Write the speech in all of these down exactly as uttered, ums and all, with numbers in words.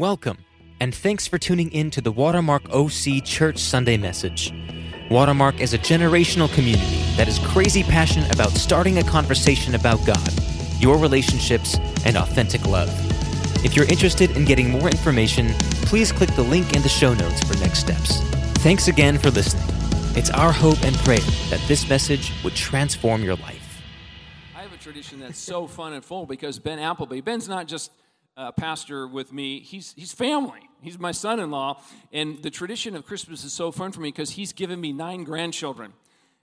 Welcome, and thanks for tuning in to the Watermark O C Church Sunday Message. Watermark is a generational community that is crazy passionate about starting a conversation about God, your relationships, and authentic love. If you're interested in getting more information, please click the link in the show notes for next steps. Thanks again for listening. It's our hope and prayer that this message would transform your life. I have a tradition that's so fun and full because Ben Appleby, Ben's not just Uh, pastor with me, he's he's family. He's my son-in-law, and the tradition of Christmas is so fun for me because he's given me nine grandchildren,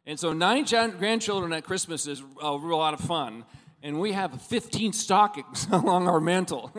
and so nine giant grandchildren at Christmas is a real lot of fun. And we have fifteen stockings along our mantle,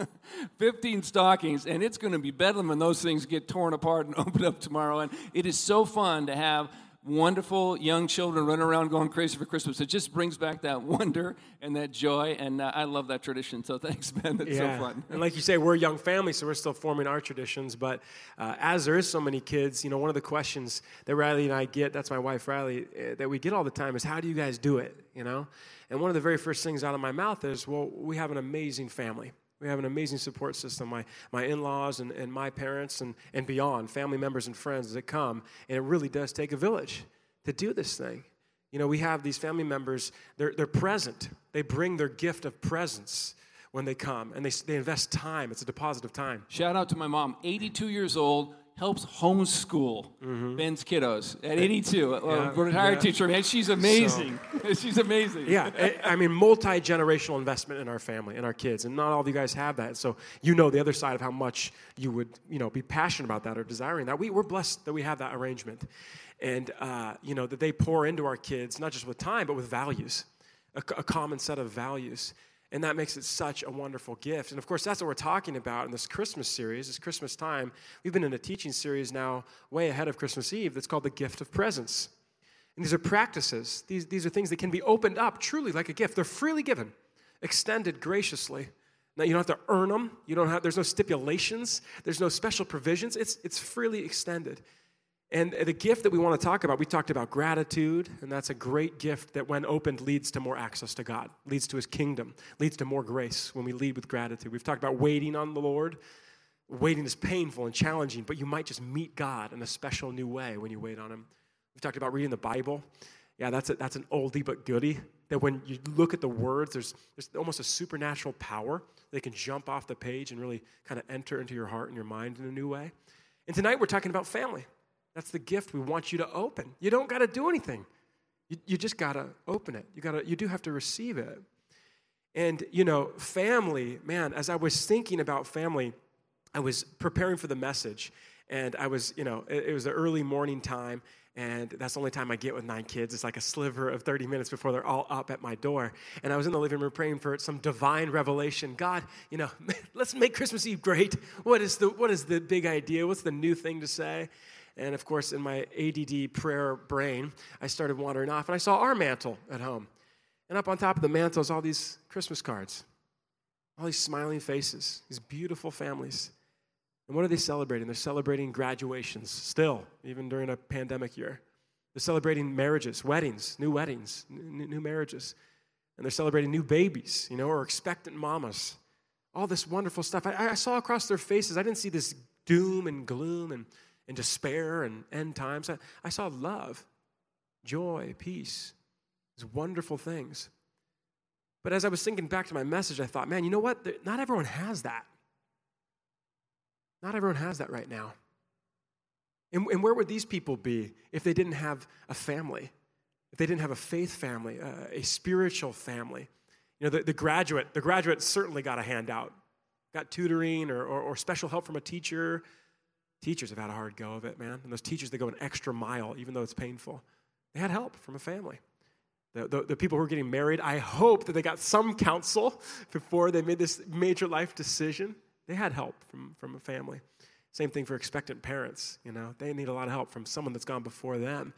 fifteen stockings, and it's going to be bedlam when those things get torn apart and opened up tomorrow. And it is so fun to have wonderful young children running around going crazy for Christmas. It just brings back that wonder and that joy, and uh, I love that tradition. So thanks, Ben. That's yeah. so fun. And like you say, we're a young family, so we're still forming our traditions. But uh, as there is so many kids, you know, one of the questions that Riley and I get, that's my wife Riley, uh, that we get all the time is, how do you guys do it, you know? And one of the very first things out of my mouth is, well, we have an amazing family. We have an amazing support system, my my in-laws and, and my parents and, and beyond, family members and friends that come, and it really does take a village to do this thing. You know, we have these family members, they're they're present. They bring their gift of presence when they come, and they they invest time. It's a deposit of time. Shout out to my mom, eighty-two years old, helps homeschool mm-hmm. Ben's kiddos at eighty-two. Yeah, well, retired yeah. teacher, man, she's amazing. So, she's amazing. Yeah, I mean, multi-generational investment in our family and our kids, and not all of you guys have that. So you know the other side of how much you would, you know, be passionate about that or desiring that. We, we're blessed that we have that arrangement, and uh, you know that they pour into our kids not just with time but with values, a, a common set of values. And that makes it such a wonderful gift. And, of course, that's what we're talking about in this Christmas series. It's Christmas time. We've been in a teaching series now way ahead of Christmas Eve that's called The Gift of Presents. And these are practices. These, these are things that can be opened up truly like a gift. They're freely given, extended graciously. Now, you don't have to earn them. You don't have. There's no stipulations. There's no special provisions. It's, it's freely extended. And the gift that we want to talk about, we talked about gratitude, and that's a great gift that when opened leads to more access to God, leads to his kingdom, leads to more grace when we lead with gratitude. We've talked about waiting on the Lord. Waiting is painful and challenging, but you might just meet God in a special new way when you wait on him. We've talked about reading the Bible. Yeah, that's a, that's an oldie but goodie, that when you look at the words, there's, there's almost a supernatural power that can jump off the page and really kind of enter into your heart and your mind in a new way. And tonight we're talking about family. That's the gift we want you to open. You don't got to do anything. You, you just got to open it. You got to. You do have to receive it. And, you know, family, man, as I was thinking about family, I was preparing for the message. And I was, you know, it, it was the early morning time. And that's the only time I get with nine kids. It's like a sliver of thirty minutes before they're all up at my door. And I was in the living room praying for some divine revelation. God, you know, let's make Christmas Eve great. What is the What is the big idea? What's the new thing to say? And, of course, in my A D D prayer brain, I started wandering off, and I saw our mantle at home. And up on top of the mantle is all these Christmas cards, all these smiling faces, these beautiful families. And what are they celebrating? They're celebrating graduations still, even during a pandemic year. They're celebrating marriages, weddings, new weddings, new, new marriages. And they're celebrating new babies, you know, or expectant mamas. All this wonderful stuff. I, I saw across their faces, I didn't see this doom and gloom and and despair and end times. I, I saw love, joy, peace, these wonderful things. But as I was thinking back to my message, I thought, man, you know what? Not everyone has that. Not everyone has that right now. And, and where would these people be if they didn't have a family, if they didn't have a faith family, uh, a spiritual family? You know, the, the graduate, the graduate certainly got a handout, got tutoring or, or, or special help from a teacher. Teachers have had a hard go of it, man. And those teachers, they go an extra mile, even though it's painful. They had help from a family. The, the, the people who are getting married, I hope that they got some counsel before they made this major life decision. They had help from, from a family. Same thing for expectant parents, you know. They need a lot of help from someone that's gone before them,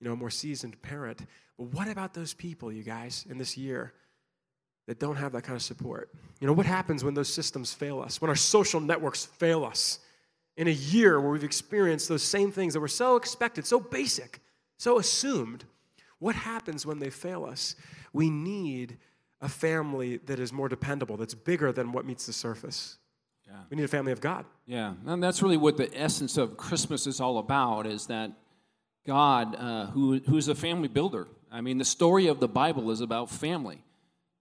you know, a more seasoned parent. But what about those people, you guys, in this year that don't have that kind of support? You know, what happens when those systems fail us, when our social networks fail us? In a year where we've experienced those same things that were so expected, so basic, so assumed, what happens when they fail us? We need a family that is more dependable, that's bigger than what meets the surface. Yeah. Yeah. We need a family of God. Yeah, and that's really what the essence of Christmas is all about, is that God, uh, who who's a family builder. I mean, the story of the Bible is about family.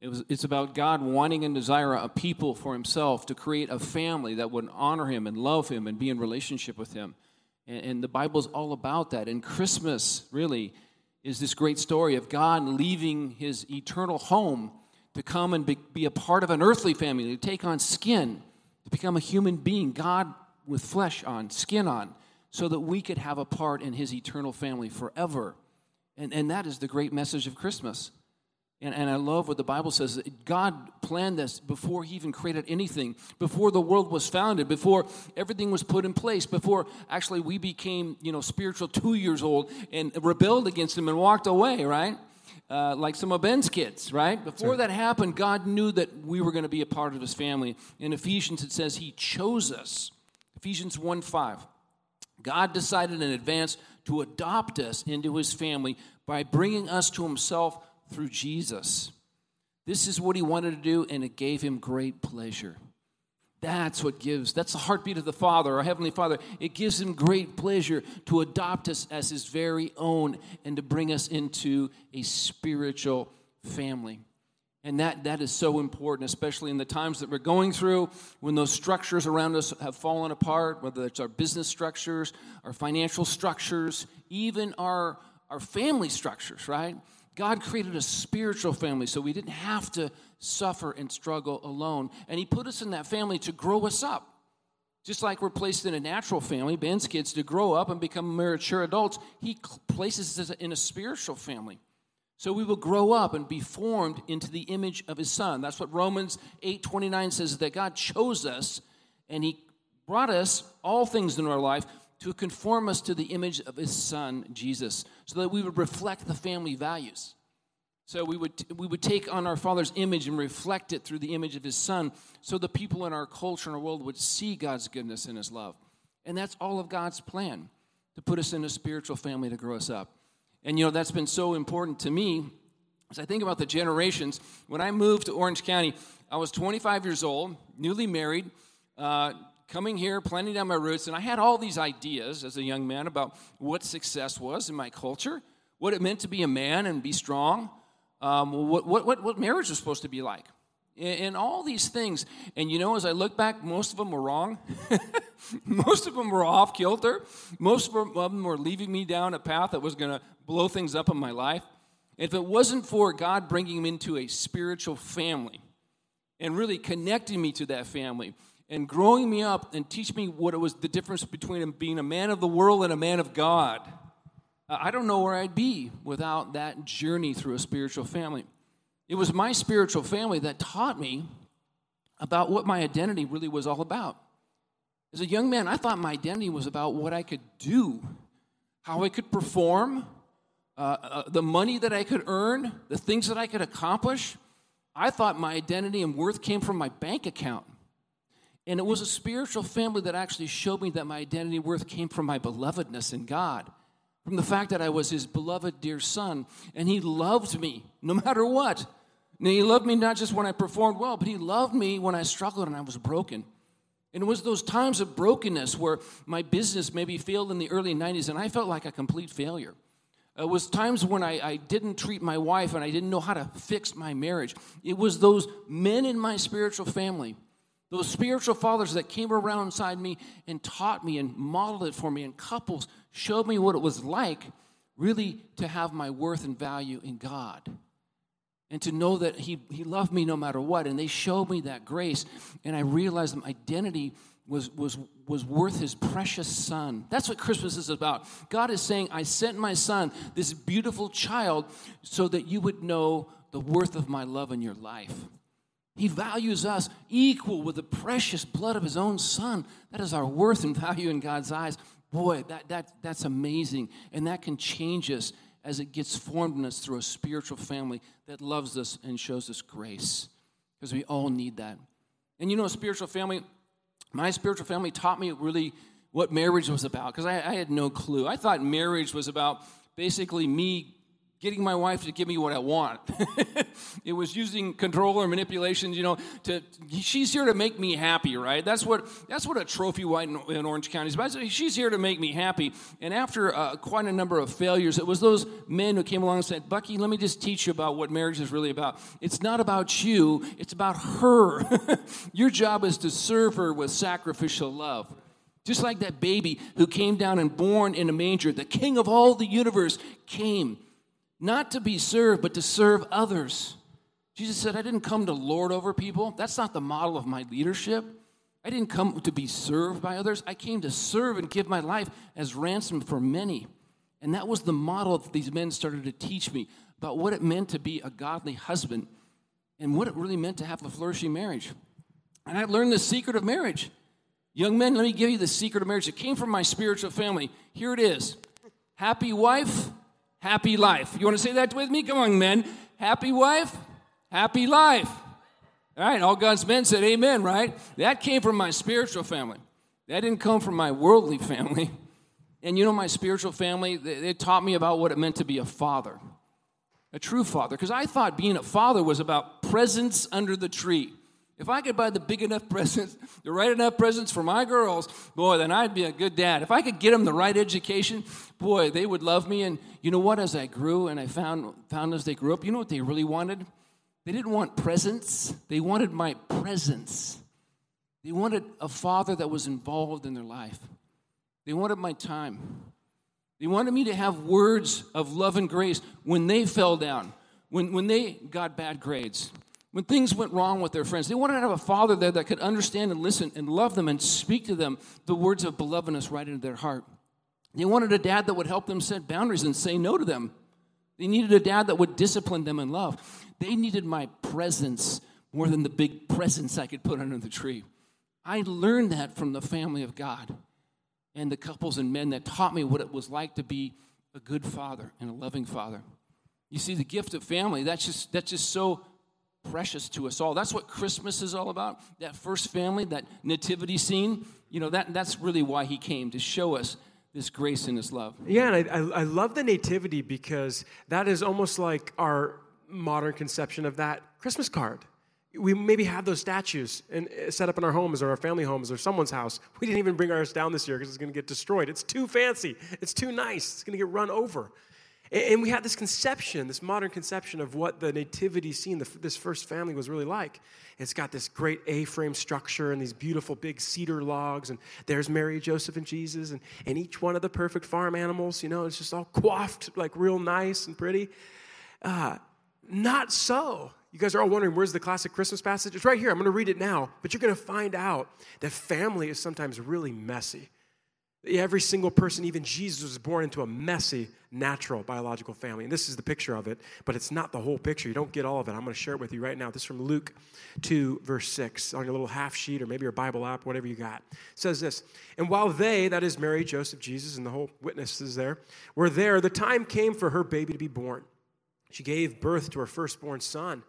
It was, it's about God wanting and desiring a people for himself, to create a family that would honor him and love him and be in relationship with him. And, and the Bible's all about that. And Christmas, really, is this great story of God leaving his eternal home to come and be, be a part of an earthly family, to take on skin, to become a human being, God with flesh on, skin on, so that we could have a part in his eternal family forever. And, and that is the great message of Christmas. And, and I love what the Bible says. God planned this before he even created anything, before the world was founded, before everything was put in place, before actually we became, you know, spiritual two years old and rebelled against him and walked away, right? Uh, like some of Ben's kids, right? Before right. that happened, God knew that we were going to be a part of his family. In Ephesians, it says he chose us. Ephesians one five. God decided in advance to adopt us into his family by bringing us to himself through Jesus. This is what he wanted to do, and it gave him great pleasure. That's what gives, that's the heartbeat of the Father, our Heavenly Father. It gives him great pleasure to adopt us as his very own and to bring us into a spiritual family. And that, that is so important, especially in the times that we're going through, when those structures around us have fallen apart, whether it's our business structures, our financial structures, even our, our family structures, right? God created a spiritual family so we didn't have to suffer and struggle alone. And he put us in that family to grow us up. Just like we're placed in a natural family, Ben's kids, to grow up and become mature adults, he places us in a spiritual family. So we will grow up and be formed into the image of his son. That's what Romans eight twenty-nine says, that God chose us and he brought us, all things in our life, to conform us to the image of his son, Jesus, so that we would reflect the family values. So we would we would take on our Father's image and reflect it through the image of his son, so the people in our culture and our world would see God's goodness and his love. And that's all of God's plan, to put us in a spiritual family to grow us up. And, you know, that's been so important to me as I think about the generations. When I moved to Orange County, I was twenty-five years old, newly married, uh coming here, planting down my roots, and I had all these ideas as a young man about what success was in my culture, what it meant to be a man and be strong, um, what, what, what marriage was supposed to be like, and, and all these things. And, you know, as I look back, most of them were wrong. Most of them were off kilter. Most of them were leaving me down a path that was going to blow things up in my life. If it wasn't for God bringing me into a spiritual family and really connecting me to that family, and growing me up and teach me what it was, the difference between being a man of the world and a man of God, I don't know where I'd be without that journey through a spiritual family. It was my spiritual family that taught me about what my identity really was all about. As a young man, I thought my identity was about what I could do, how I could perform, uh, uh, the money that I could earn, the things that I could accomplish. I thought my identity and worth came from my bank account. And it was a spiritual family that actually showed me that my identity and worth came from my belovedness in God, from the fact that I was his beloved dear son, and he loved me no matter what. And he loved me not just when I performed well, but he loved me when I struggled and I was broken. And it was those times of brokenness where my business maybe failed in the early nineties, and I felt like a complete failure. It was times when I, I didn't treat my wife and I didn't know how to fix my marriage. It was those men in my spiritual family, those spiritual fathers that came around inside me and taught me and modeled it for me, and couples showed me what it was like really to have my worth and value in God, and to know that he, he loved me no matter what. And they showed me that grace, and I realized that my identity was, was, was worth his precious son. That's what Christmas is about. God is saying, I sent my son, this beautiful child, so that you would know the worth of my love in your life. He values us equal with the precious blood of his own son. That is our worth and value in God's eyes. Boy, that, that that's amazing. And that can change us as it gets formed in us through a spiritual family that loves us and shows us grace, because we all need that. And you know, a spiritual family, my spiritual family taught me really what marriage was about, because I, I had no clue. I thought marriage was about basically me getting my wife to give me what I want. It was using control or manipulation, you know, to, she's here to make me happy, right? That's what that's what a trophy wife in, in Orange County is about. She's here to make me happy. And after uh, quite a number of failures, it was those men who came along and said, Bucky, let me just teach you about what marriage is really about. It's not about you, it's about her. Your job is to serve her with sacrificial love. Just like that baby who came down and born in a manger, the king of all the universe came not to be served, but to serve others. Jesus said, I didn't come to lord over people. That's not the model of my leadership. I didn't come to be served by others. I came to serve and give my life as ransom for many. And that was the model that these men started to teach me about what it meant to be a godly husband and what it really meant to have a flourishing marriage. And I learned the secret of marriage. Young men, let me give you the secret of marriage. It came from my spiritual family. Here it is. Happy wife, happy life. You want to say that with me? Come on, men. Happy wife, happy life. All right, all God's men said amen, right? That came from my spiritual family. That didn't come from my worldly family. And you know, my spiritual family, they, they taught me about what it meant to be a father, a true father. Because I thought being a father was about presents under the tree. If I could buy the big enough presents, the right enough presents for my girls, boy, then I'd be a good dad. If I could get them the right education, boy, they would love me. And you know what? As I grew and I found found as they grew up, you know what they really wanted? They didn't want presents. They wanted my presence. They wanted a father that was involved in their life. They wanted my time. They wanted me to have words of love and grace when they fell down, when when they got bad grades. When things went wrong with their friends, they wanted to have a father there that could understand and listen and love them and speak to them the words of belovedness right into their heart. They wanted a dad that would help them set boundaries and say no to them. They needed a dad that would discipline them in love. They needed my presence more than the big presents I could put under the tree. I learned that from the family of God and the couples and men that taught me what it was like to be a good father and a loving father. You see, the gift of family, that's just that's just so precious to us all. That's what Christmas is all about. That first family, that nativity scene, you know, that that's really why he came, to show us this grace and this love. Yeah, and I, I love the nativity because that is almost like our modern conception of that Christmas card. We maybe have those statues and set up in our homes or our family homes or someone's house. We didn't even bring ours down this year because it's going to get destroyed. It's too fancy. It's too nice. It's going to get run over. And we had this conception, this modern conception of what the nativity scene, the, this first family was really like. It's got this great A-frame structure and these beautiful big cedar logs, and there's Mary, Joseph, and Jesus, and, and each one of the perfect farm animals, you know, it's just all coiffed, like real nice and pretty. Uh, not so. You guys are all wondering, where's the classic Christmas passage? It's right here. I'm going to read it now, but you're going to find out that family is sometimes really messy. Every single person, even Jesus, was born into a messy, natural, biological family. And this is the picture of it, but it's not the whole picture. You don't get all of it. I'm going to share it with you right now. This is from Luke two, verse six, on your little half sheet or maybe your Bible app, whatever you got. It says this, and while they, that is Mary, Joseph, Jesus, and the whole witnesses there, were there, the time came for her baby to be born. She gave birth to her firstborn son.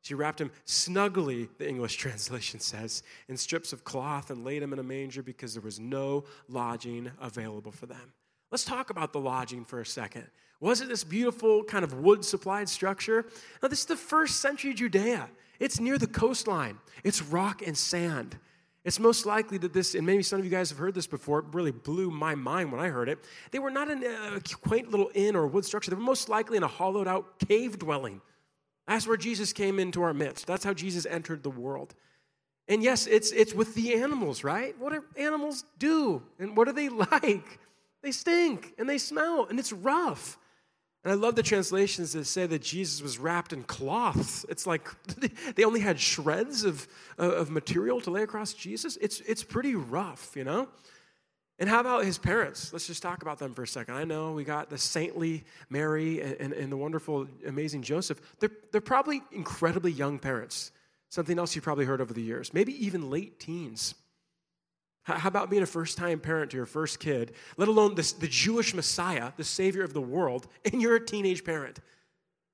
She wrapped him snugly, the English translation says, in strips of cloth and laid him in a manger because there was no lodging available for them. Let's talk about the lodging for a second. Was it this beautiful kind of wood-supplied structure? Now, this is the first century Judea. It's near the coastline. It's rock and sand. It's most likely that this, and maybe some of you guys have heard this before, it really blew my mind when I heard it. They were not in a quaint little inn or wood structure. They were most likely in a hollowed-out cave dwelling. That's where Jesus came into our midst. That's how Jesus entered the world. And yes, it's it's with the animals, right? What do animals do? And what are they like? They stink, and they smell, and it's rough. And I love the translations that say that Jesus was wrapped in cloths. It's like they only had shreds of, of material to lay across Jesus. It's it's pretty rough, you know? And how about his parents? Let's just talk about them for a second. I know we got the saintly Mary and, and, and the wonderful, amazing Joseph. They're, they're probably incredibly young parents, something else you've probably heard over the years, maybe even late teens. How about being a first-time parent to your first kid, let alone this, the Jewish Messiah, the Savior of the world, and you're a teenage parent?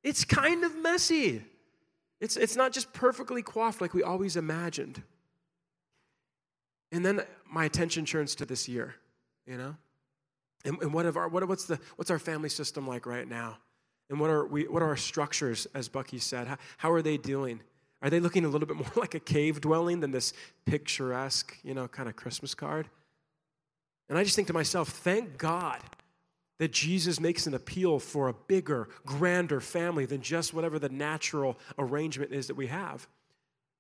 It's kind of messy. It's, it's not just perfectly coiffed like we always imagined. And then my attention turns to this year, you know? And, and what of our what what's the what's our family system like right now? And what are we? What are our structures, as Bucky said? How, how are they doing? Are they looking a little bit more like a cave dwelling than this picturesque, you know, kind of Christmas card? And I just think to myself, thank God that Jesus makes an appeal for a bigger, grander family than just whatever the natural arrangement is that we have.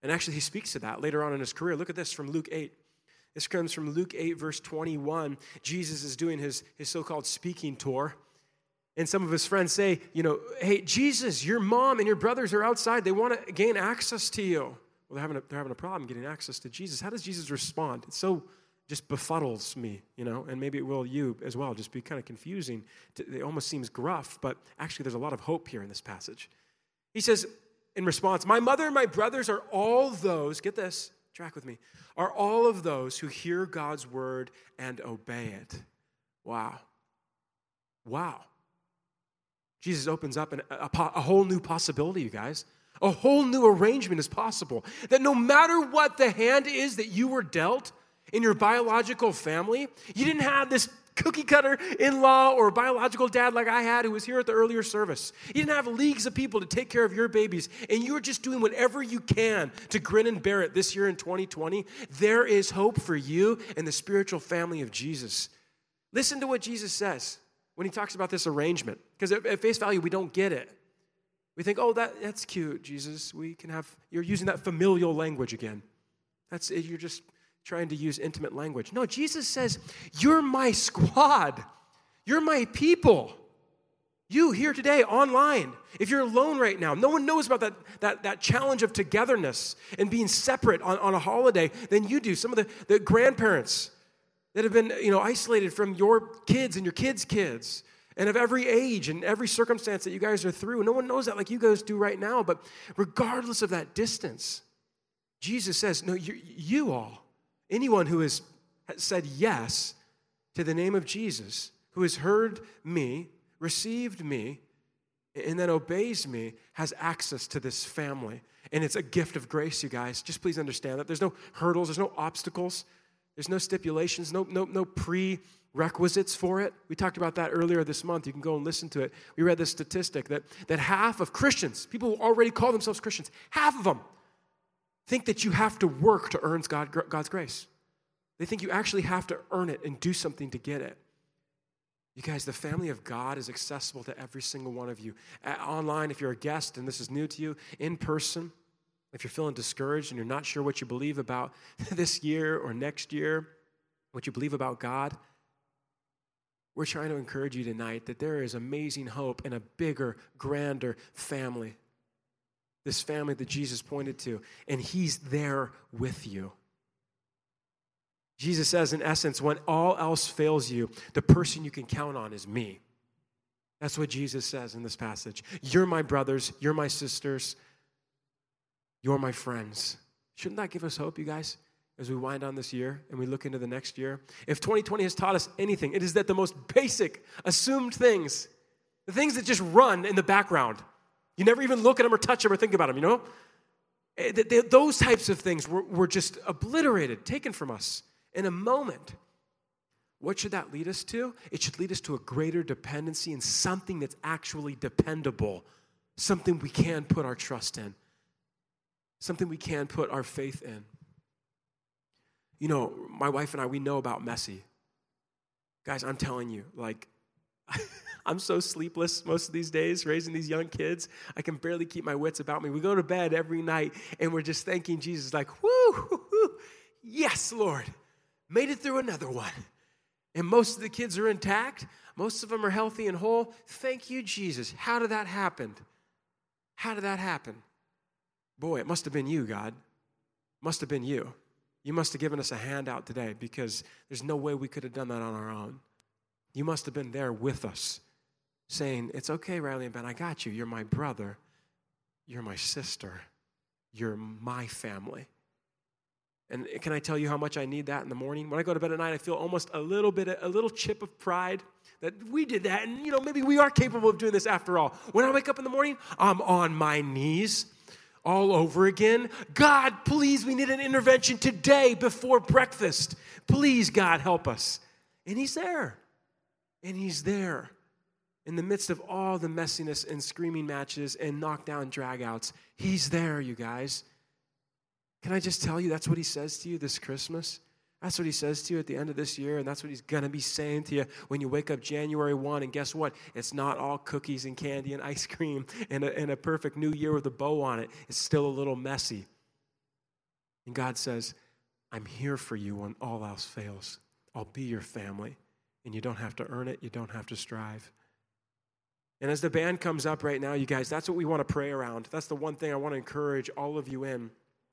And actually, he speaks to that later on in his career. Look at this from Luke eight. This comes from Luke eight, verse twenty-one. Jesus is doing his, his so-called speaking tour. And some of his friends say, you know, hey, Jesus, your mom and your brothers are outside. They want to gain access to you. Well, they're having a, they're having a problem getting access to Jesus. How does Jesus respond? It's so just befuddles me, you know, and maybe it will you as well, just be kind of confusing. It almost seems gruff, but actually there's a lot of hope here in this passage. He says in response, my mother and my brothers are all those, get this, track with me, are all of those who hear God's word and obey it. Wow. Wow. Jesus opens up an, a, a whole new possibility, you guys. A whole new arrangement is possible. That no matter what the hand is that you were dealt in your biological family, you didn't have this cookie-cutter in-law or biological dad like I had who was here at the earlier service. You didn't have leagues of people to take care of your babies, and you were just doing whatever you can to grin and bear it this year in twenty twenty. There is hope for you and the spiritual family of Jesus. Listen to what Jesus says when he talks about this arrangement, because at face value, we don't get it. We think, oh, that, that's cute, Jesus. We can have, you're using that familial language again. That's, you're just trying to use intimate language. No, Jesus says, you're my squad. You're my people. You here today, online, if you're alone right now, no one knows about that, that, that challenge of togetherness and being separate on, on a holiday than you do. Some of the, the grandparents that have been, you know, isolated from your kids and your kids' kids and of every age and every circumstance that you guys are through. No one knows that like you guys do right now, but regardless of that distance, Jesus says, no, you, you all, anyone who has said yes to the name of Jesus, who has heard me, received me, and then obeys me, has access to this family. And it's a gift of grace, you guys. Just please understand that. There's no hurdles. There's no obstacles. There's no stipulations, no, no, no prerequisites for it. We talked about that earlier this month. You can go and listen to it. We read this statistic that, that half of Christians, people who already call themselves Christians, half of them think that you have to work to earn God, God's grace. They think you actually have to earn it and do something to get it. You guys, the family of God is accessible to every single one of you. Online, if you're a guest and this is new to you, in person, if you're feeling discouraged and you're not sure what you believe about this year or next year, what you believe about God, we're trying to encourage you tonight that there is amazing hope in a bigger, grander family, this family that Jesus pointed to, and he's there with you. Jesus says, in essence, when all else fails you, the person you can count on is me. That's what Jesus says in this passage. You're my brothers, you're my sisters, you're my friends. Shouldn't that give us hope, you guys, as we wind on this year and we look into the next year? If twenty twenty has taught us anything, it is that the most basic, assumed things, the things that just run in the background, you never even look at them or touch them or think about them, you know? Those types of things were just obliterated, taken from us in a moment. What should that lead us to? It should lead us to a greater dependency in something that's actually dependable, something we can put our trust in, something we can put our faith in. You know, my wife and I, we know about messy. Guys, I'm telling you, like, I'm so sleepless most of these days, raising these young kids. I can barely keep my wits about me. We go to bed every night, and we're just thanking Jesus, like, woo, woo, woo, yes, Lord, made it through another one. And most of the kids are intact. Most of them are healthy and whole. Thank you, Jesus. How did that happen? How did that happen? Boy, it must have been you, God. Must have been you. You must have given us a handout today because there's no way we could have done that on our own. You must have been there with us saying, it's okay, Riley and Ben, I got you. You're my brother. You're my sister. You're my family. And can I tell you how much I need that in the morning? When I go to bed at night, I feel almost a little bit, a little chip of pride that we did that. And, you know, maybe we are capable of doing this after all. When I wake up in the morning, I'm on my knees all over again. God, please, we need an intervention today before breakfast. Please, God, help us. And he's there. And he's there. in the midst of all the messiness and screaming matches and knockdown dragouts, he's there, you guys. Can I just tell you, that's what he says to you this Christmas? That's what he says to you at the end of this year, and that's what he's going to be saying to you when you wake up January first, and guess what? It's not all cookies and candy and ice cream and a, and a perfect new year with a bow on it. It's still a little messy. And God says, I'm here for you when all else fails. I'll be your family, and you don't have to earn it. You don't have to strive. And as the band comes up right now, you guys, that's what we want to pray around. That's the one thing I want to encourage all of you in.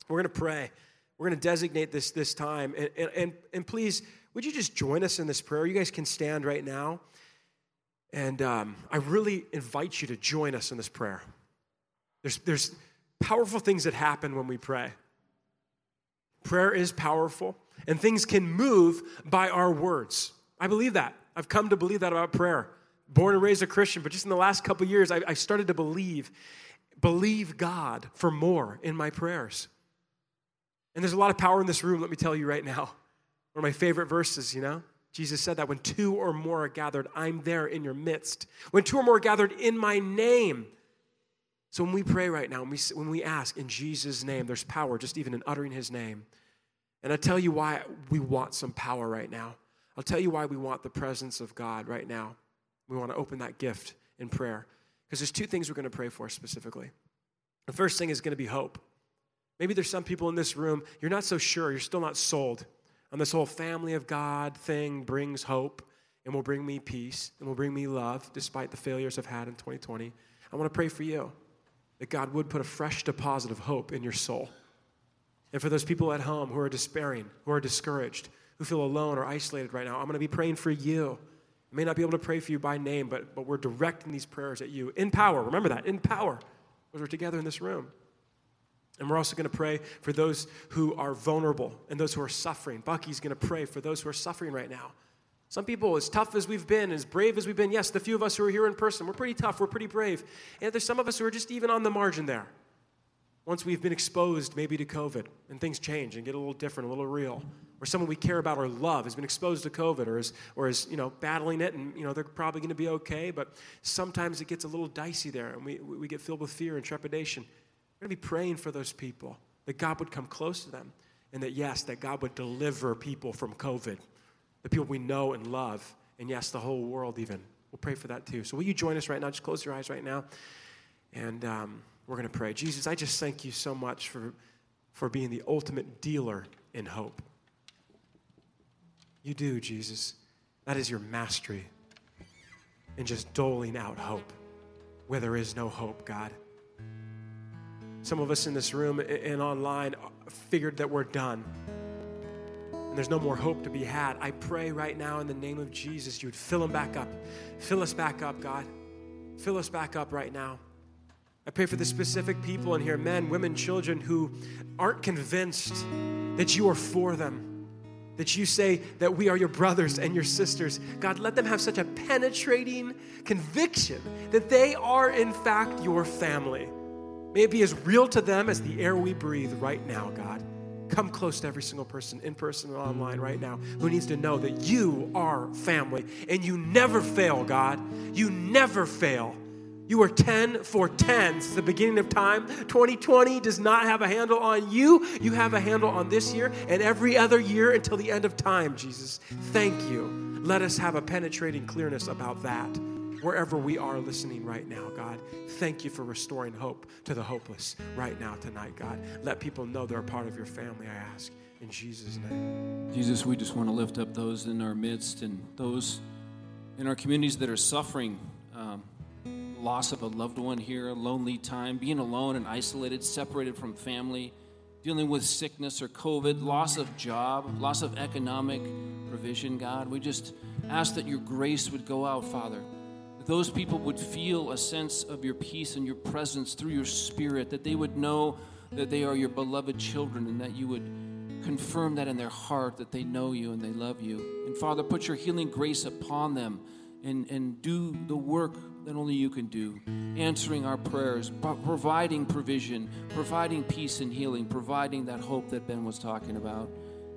We're going to pray. We're going to designate this this time. And, and, and please, would you just join us in this prayer? You guys can stand right now. And um, I really invite you to join us in this prayer. There's, there's powerful things that happen when we pray. Prayer is powerful, and things can move by our words. I believe that. I've come to believe that about prayer. Born and raised a Christian, but just in the last couple of years, I, I started to believe, believe God for more in my prayers. And there's a lot of power in this room, let me tell you right now. One of my favorite verses, you know? Jesus said that when two or more are gathered, I'm there in your midst. When two or more are gathered in my name. So when we pray right now, when we, when we ask in Jesus' name, there's power just even in uttering his name. And I tell you why we want some power right now. I'll tell you why we want the presence of God right now. We want to open that gift in prayer. Because there's two things we're going to pray for specifically. The first thing is going to be hope. Maybe there's some people in this room, you're not so sure, you're still not sold on this whole family of God thing brings hope and will bring me peace and will bring me love despite the failures I've had in twenty twenty. I want to pray for you that God would put a fresh deposit of hope in your soul. And for those people at home who are despairing, who are discouraged, who feel alone or isolated right now, I'm going to be praying for you. I may not be able to pray for you by name, but, but we're directing these prayers at you in power. Remember that, in power, as we're together in this room. And we're also going to pray for those who are vulnerable and those who are suffering. Bucky's going to pray for those who are suffering right now. Some people, as tough as we've been, as brave as we've been, yes, the few of us who are here in person, we're pretty tough, we're pretty brave. And there's some of us who are just even on the margin there. Once we've been exposed maybe to COVID and things change and get a little different, a little real, or someone we care about or love has been exposed to COVID or is, or is you know, battling it and, you know, they're probably going to be okay, but sometimes it gets a little dicey there and we, we get filled with fear and trepidation. We're going to be praying for those people, that God would come close to them, and that, yes, that God would deliver people from COVID, the people we know and love, and, yes, the whole world even. We'll pray for that too. So will you join us right now? Just close your eyes right now, and um, we're going to pray. Jesus, I just thank you so much for, for being the ultimate dealer in hope. You do, Jesus. That is your mastery in just doling out hope where there is no hope, God. Some of us in this room and online figured that we're done. And there's no more hope to be had. I pray right now in the name of Jesus, you would fill them back up. Fill us back up, God. Fill us back up right now. I pray for the specific people in here, men, women, children, who aren't convinced that you are for them, that you say that we are your brothers and your sisters. God, let them have such a penetrating conviction that they are, in fact, your family. May it be as real to them as the air we breathe right now, God. Come close to every single person, in person and online right now, who needs to know that you are family and you never fail, God. You never fail. You are ten for ten since the beginning of time. twenty twenty does not have a handle on you. You have a handle on this year and every other year until the end of time, Jesus. Thank you. Let us have a penetrating clearness about that. Wherever we are listening right now, God, thank you for restoring hope to the hopeless right now tonight, God. Let people know they're a part of your family, I ask, in Jesus' name. Jesus, we just want to lift up those in our midst and those in our communities that are suffering um, loss of a loved one here, a lonely time, being alone and isolated, separated from family, dealing with sickness or COVID, loss of job, loss of economic provision, God. We just ask that your grace would go out, Father. Those people would feel a sense of your peace and your presence through your spirit, that they would know that they are your beloved children and that you would confirm that in their heart, that they know you and they love you. And Father, put your healing grace upon them and, and do the work that only you can do, answering our prayers, providing provision, providing peace and healing, providing that hope that Ben was talking about.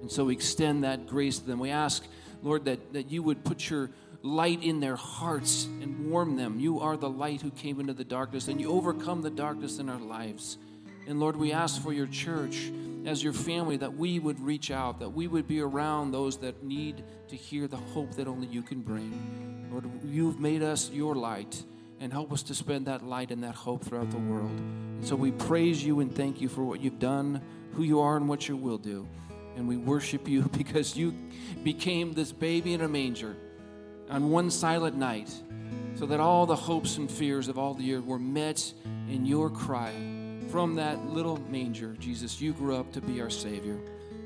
And so we extend that grace to them. We ask, Lord, that, that you would put your light in their hearts and warm them. You are the light who came into the darkness, and you overcome the darkness in our lives. And Lord, we ask for your church as your family, that we would reach out, that we would be around those that need to hear the hope that only you can bring. Lord, you've made us your light, and help us to spend that light and that hope throughout the world. And so we praise you and thank you for what you've done, who you are, and what you will do. And we worship you because you became this baby in a manger on one silent night, so that all the hopes and fears of all the year were met in your cry. From that little manger, Jesus, you grew up to be our Savior.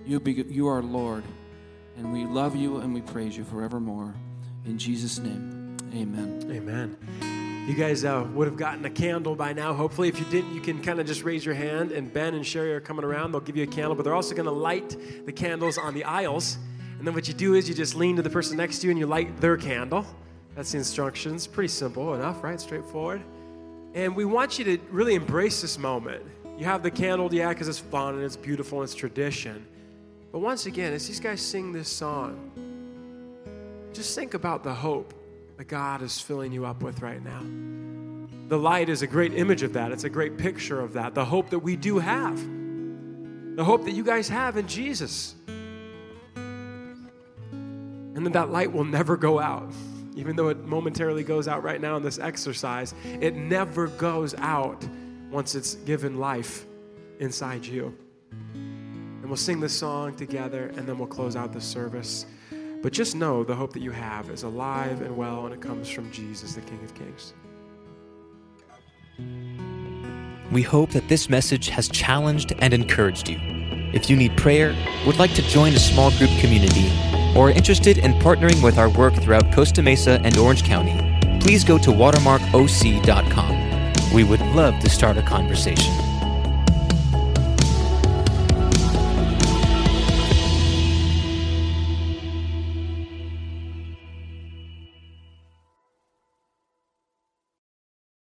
You, be, you are Lord, and we love you and we praise you forevermore. In Jesus' name, amen. Amen. You guys uh, would have gotten a candle by now, hopefully. If you didn't, you can kind of just raise your hand, and Ben and Sherry are coming around. They'll give you a candle, but they're also going to light the candles on the aisles. And then what you do is you just lean to the person next to you and you light their candle. That's the instructions. Pretty simple enough, right? Straightforward. And we want you to really embrace this moment. You have the candle, yeah, because it's fun and it's beautiful and it's tradition. But once again, as these guys sing this song, just think about the hope that God is filling you up with right now. The light is a great image of that. It's a great picture of that. The hope that we do have. The hope that you guys have in Jesus. And then that light will never go out. Even though it momentarily goes out right now in this exercise, it never goes out once it's given life inside you. And we'll sing this song together, and then we'll close out the service. But just know the hope that you have is alive and well, and it comes from Jesus, the King of Kings. We hope that this message has challenged and encouraged you. If you need prayer, would like to join a small group community, or are interested in partnering with our work throughout Costa Mesa and Orange County, please go to watermark o c dot com. We would love to start a conversation.